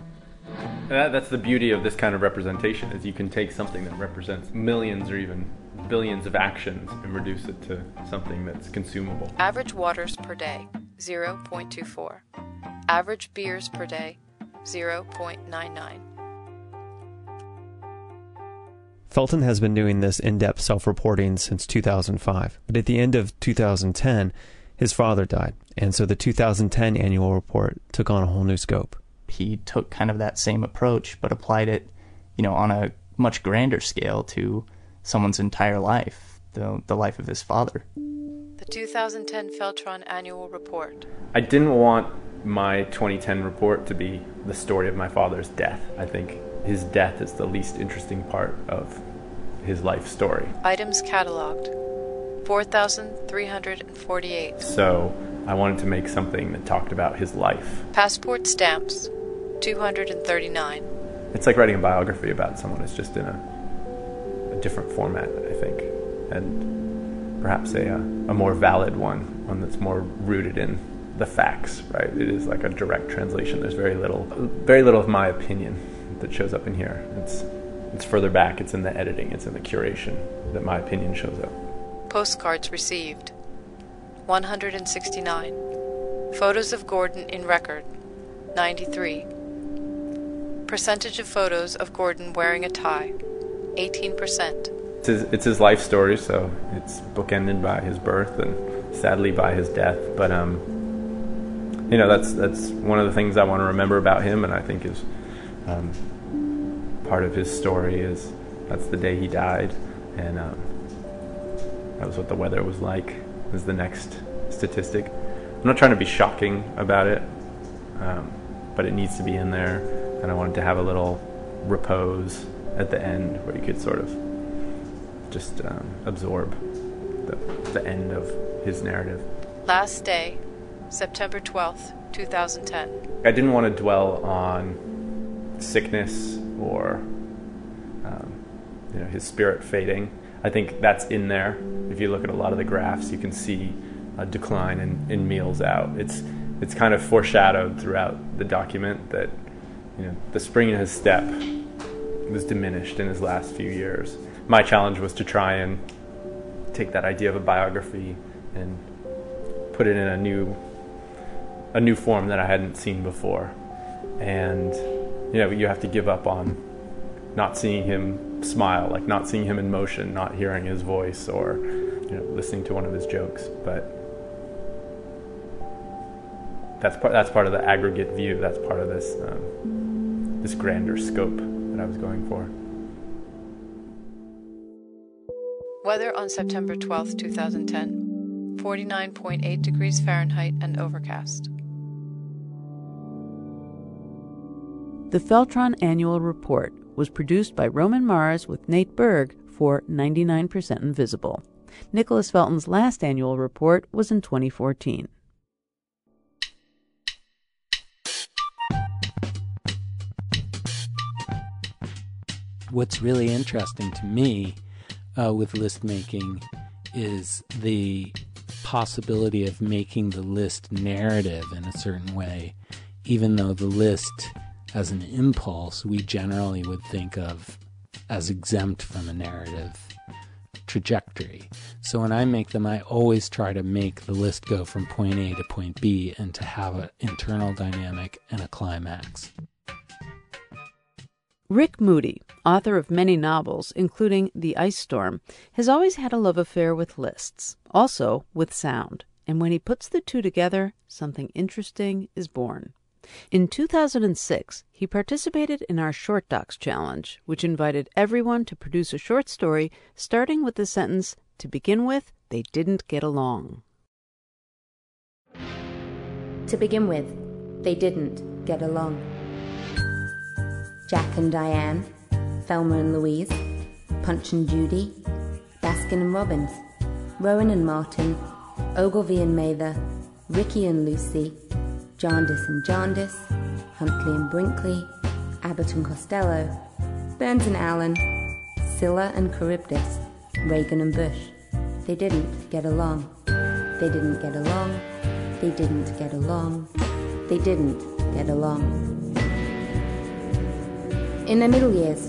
That, that's the beauty of this kind of representation, is you can take something that represents millions or even billions of actions and reduce it to something that's consumable. Average waters per day, zero point two four. Average beers per day, zero point nine nine. Felton has been doing this in-depth self-reporting since two thousand five, but at the end of two thousand ten, his father died, and so the two thousand ten annual report took on a whole new scope. He took kind of that same approach, but applied it, you know, on a much grander scale to someone's entire life, the, the life of his father. The two thousand ten Feltron Annual Report. I didn't want my twenty ten report to be the story of my father's death. I think his death is the least interesting part of his life story. Items cataloged, four thousand three hundred forty-eight. So I wanted to make something that talked about his life. Passport stamps, two hundred thirty-nine. It's like writing a biography about someone. It's just in a, a different format, I think, and perhaps a, a more valid one, one that's more rooted in the facts, right? It is like a direct translation. There's very little, very little of my opinion that shows up in here. It's, it's further back. It's in the editing. It's in the curation that my opinion shows up. Postcards received, one hundred sixty-nine. Photos of Gordon in record, ninety-three. Percentage of photos of Gordon wearing a tie, eighteen percent. It's his, it's his life story, so it's bookended by his birth and sadly by his death. But um, you know, that's that's one of the things I want to remember about him, and I think is um, part of his story is that's the day he died, and um, that was what the weather was like. Is the next statistic. I'm not trying to be shocking about it, um, but it needs to be in there, and I wanted to have a little repose at the end where you could sort of just um, absorb the, the end of his narrative. Last day, September twelfth, twenty ten. I didn't want to dwell on sickness or um, you know, his spirit fading. I think that's in there. If you look at a lot of the graphs, you can see a decline in, in meals out. It's it's kind of foreshadowed throughout the document that, you know, the spring in his step was diminished in his last few years. My challenge was to try and take that idea of a biography and put it in a new a new form that I hadn't seen before. And you know, you have to give up on not seeing him smile, like not seeing him in motion, not hearing his voice, or you know, listening to one of his jokes. But that's part that's part of the aggregate view. That's part of this um, this grander scope that I was going for. Weather on September twelfth, twenty ten, forty-nine point eight degrees Fahrenheit and overcast. The Feltron Annual Report was produced by Roman Mars with Nate Berg for ninety-nine percent Invisible. Nicholas Felton's last annual report was in twenty fourteen. What's really interesting to me Uh, with list making is the possibility of making the list narrative in a certain way, even though the list as an impulse we generally would think of as exempt from a narrative trajectory. So when I make them, I always try to make the list go from point A to point B and to have an internal dynamic and a climax. Rick Moody, author of many novels, including The Ice Storm, has always had a love affair with lists, also with sound. And when he puts the two together, something interesting is born. In two thousand six, he participated in our Short Docs Challenge, which invited everyone to produce a short story starting with the sentence, "To begin with, they didn't get along." To begin with, they didn't get along. Jack and Diane, Thelma and Louise, Punch and Judy, Baskin and Robbins, Rowan and Martin, Ogilvy and Mather, Ricky and Lucy, Jarndyce and Jarndyce, Huntley and Brinkley, Abbott and Costello, Burns and Allen, Scylla and Charybdis, Reagan and Bush. They didn't get along. They didn't get along. They didn't get along. They didn't get along. In their middle years,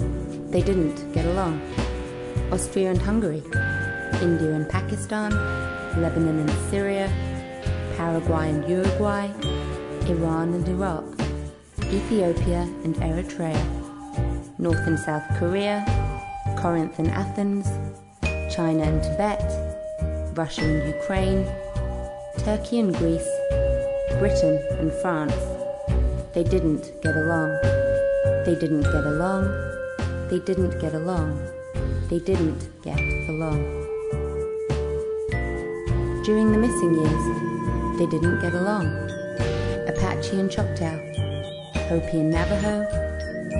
they didn't get along. Austria and Hungary, India and Pakistan, Lebanon and Syria, Paraguay and Uruguay, Iran and Iraq, Ethiopia and Eritrea, North and South Korea, Corinth and Athens, China and Tibet, Russia and Ukraine, Turkey and Greece, Britain and France. They didn't get along. They didn't get along. They didn't get along. They didn't get along. During the missing years, they didn't get along. Apache and Choctaw, Hopi and Navajo,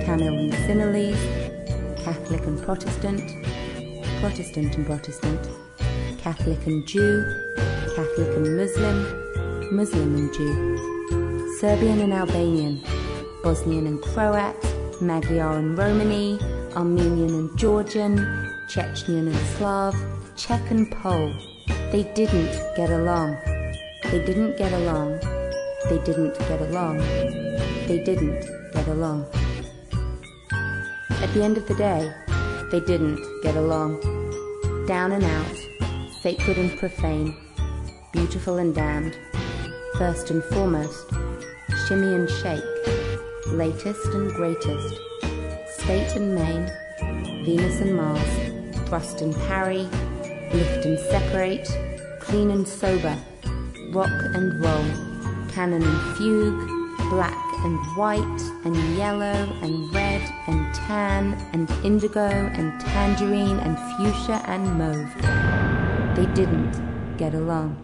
Tamil and Sinhalese, Catholic and Protestant, Protestant and Protestant, Catholic and Jew, Catholic and Muslim, Muslim and Jew, Serbian and Albanian, Bosnian and Croat, Magyar and Romani, Armenian and Georgian, Chechnyan and Slav, Czech and Pole. They didn't get along. They didn't get along. They didn't get along. They didn't get along. At the end of the day, they didn't get along. Down and out, sacred and profane, beautiful and damned, first and foremost, shimmy and shake, latest and greatest, state and main, Venus and Mars, thrust and parry, lift and separate, clean and sober, rock and roll, canon and fugue, black and white and yellow and red and tan and indigo and tangerine and fuchsia and mauve. They didn't get along.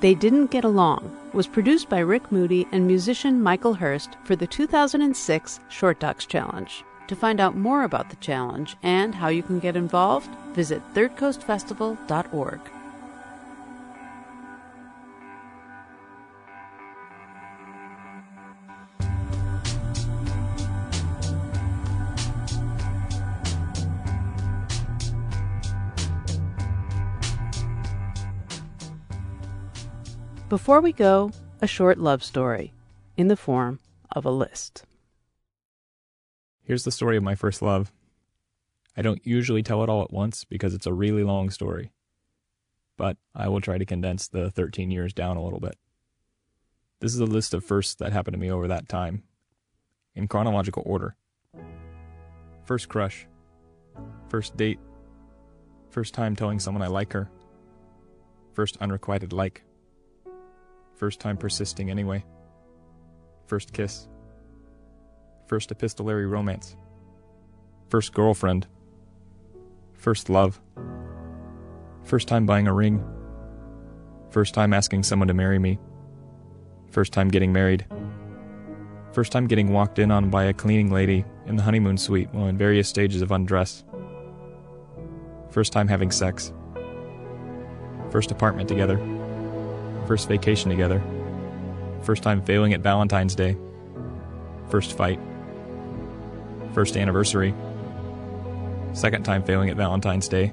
They Didn't Get Along was produced by Rick Moody and musician Michael Hurst for the two thousand six Short Docs Challenge. To find out more about the challenge and how you can get involved, visit third coast festival dot org. Before we go, a short love story in the form of a list. Here's the story of my first love. I don't usually tell it all at once because it's a really long story, but I will try to condense the thirteen years down a little bit. This is a list of firsts that happened to me over that time, in chronological order. First crush, first date, first time telling someone I like her, first unrequited like. First time persisting anyway. First kiss. First epistolary romance. First girlfriend. First love. First time buying a ring. First time asking someone to marry me. First time getting married. First time getting walked in on by a cleaning lady in the honeymoon suite while in various stages of undress. First time having sex. First apartment together. First vacation together. First time failing at Valentine's Day. First fight. First anniversary. Second time failing at Valentine's Day.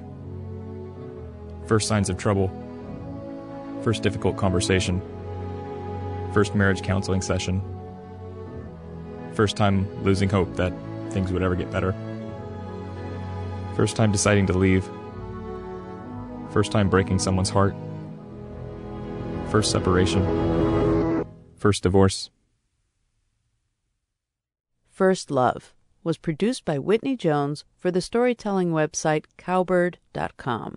First signs of trouble. First difficult conversation. First marriage counseling session. First time losing hope that things would ever get better. First time deciding to leave. First time breaking someone's heart. First separation. First divorce. First Love was produced by Whitney Jones for the storytelling website cowbird dot com.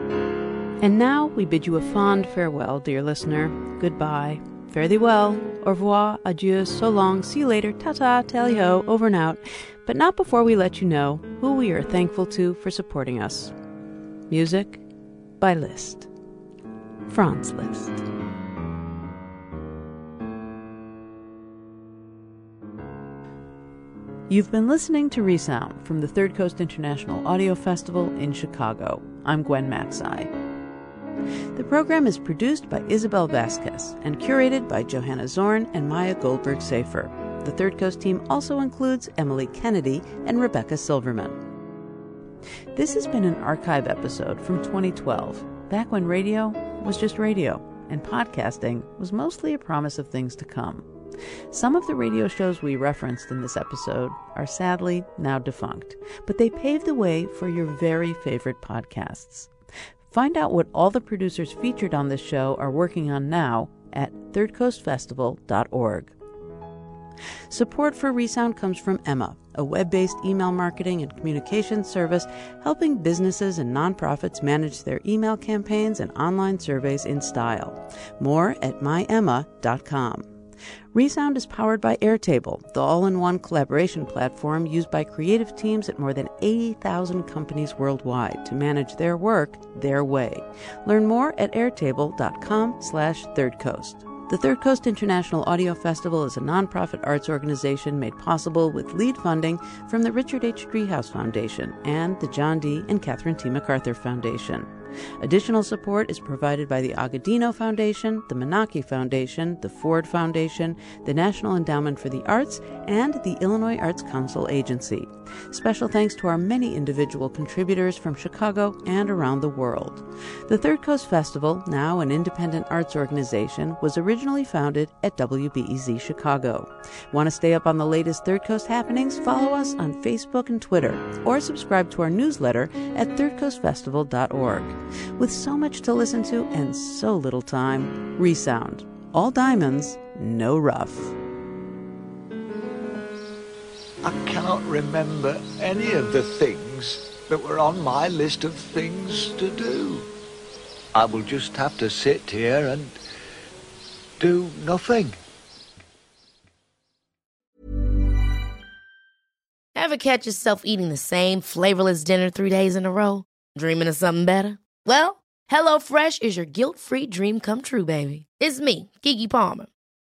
And now we bid you a fond farewell, dear listener. Goodbye. Fare thee well, au revoir, adieu, so long, see you later, ta-ta, tally ho, over and out, but not before we let you know who we are thankful to for supporting us. Music by Liszt. Franz Liszt. You've been listening to Resound from the Third Coast International Audio Festival in Chicago. I'm Gwen Macsai. The program is produced by Isabel Vasquez and curated by Johanna Zorn and Maya Goldberg-Safer. The Third Coast team also includes Emily Kennedy and Rebecca Silverman. This has been an archive episode from twenty twelve, back when radio was just radio and podcasting was mostly a promise of things to come. Some of the radio shows we referenced in this episode are sadly now defunct, but they paved the way for your very favorite podcasts. Find out what all the producers featured on this show are working on now at third coast festival dot org. Support for Resound comes from Emma, a web-based email marketing and communications service helping businesses and nonprofits manage their email campaigns and online surveys in style. More at my emma dot com. Resound is powered by Airtable, the all-in-one collaboration platform used by creative teams at more than eighty thousand companies worldwide to manage their work their way. Learn more at airtable dot com slash third coast. The Third Coast International Audio Festival is a nonprofit arts organization made possible with lead funding from the Richard H. Driehaus Foundation and the John D. and Catherine T. MacArthur Foundation. Additional support is provided by the Agudino Foundation, the Menaki Foundation, the Ford Foundation, the National Endowment for the Arts, and the Illinois Arts Council Agency. Special thanks to our many individual contributors from Chicago and around the world. The Third Coast Festival, now an independent arts organization, was originally founded at W B E Z Chicago. Want to stay up on the latest Third Coast happenings? Follow us on Facebook and Twitter, or subscribe to our newsletter at third coast festival dot org. With so much to listen to and so little time, Resound. All diamonds, no rough. I cannot remember any of the things that were on my list of things to do. I will just have to sit here and do nothing. Ever catch yourself eating the same flavorless dinner three days in a row? Dreaming of something better? Well, HelloFresh is your guilt-free dream come true, baby. It's me, Kiki Palmer.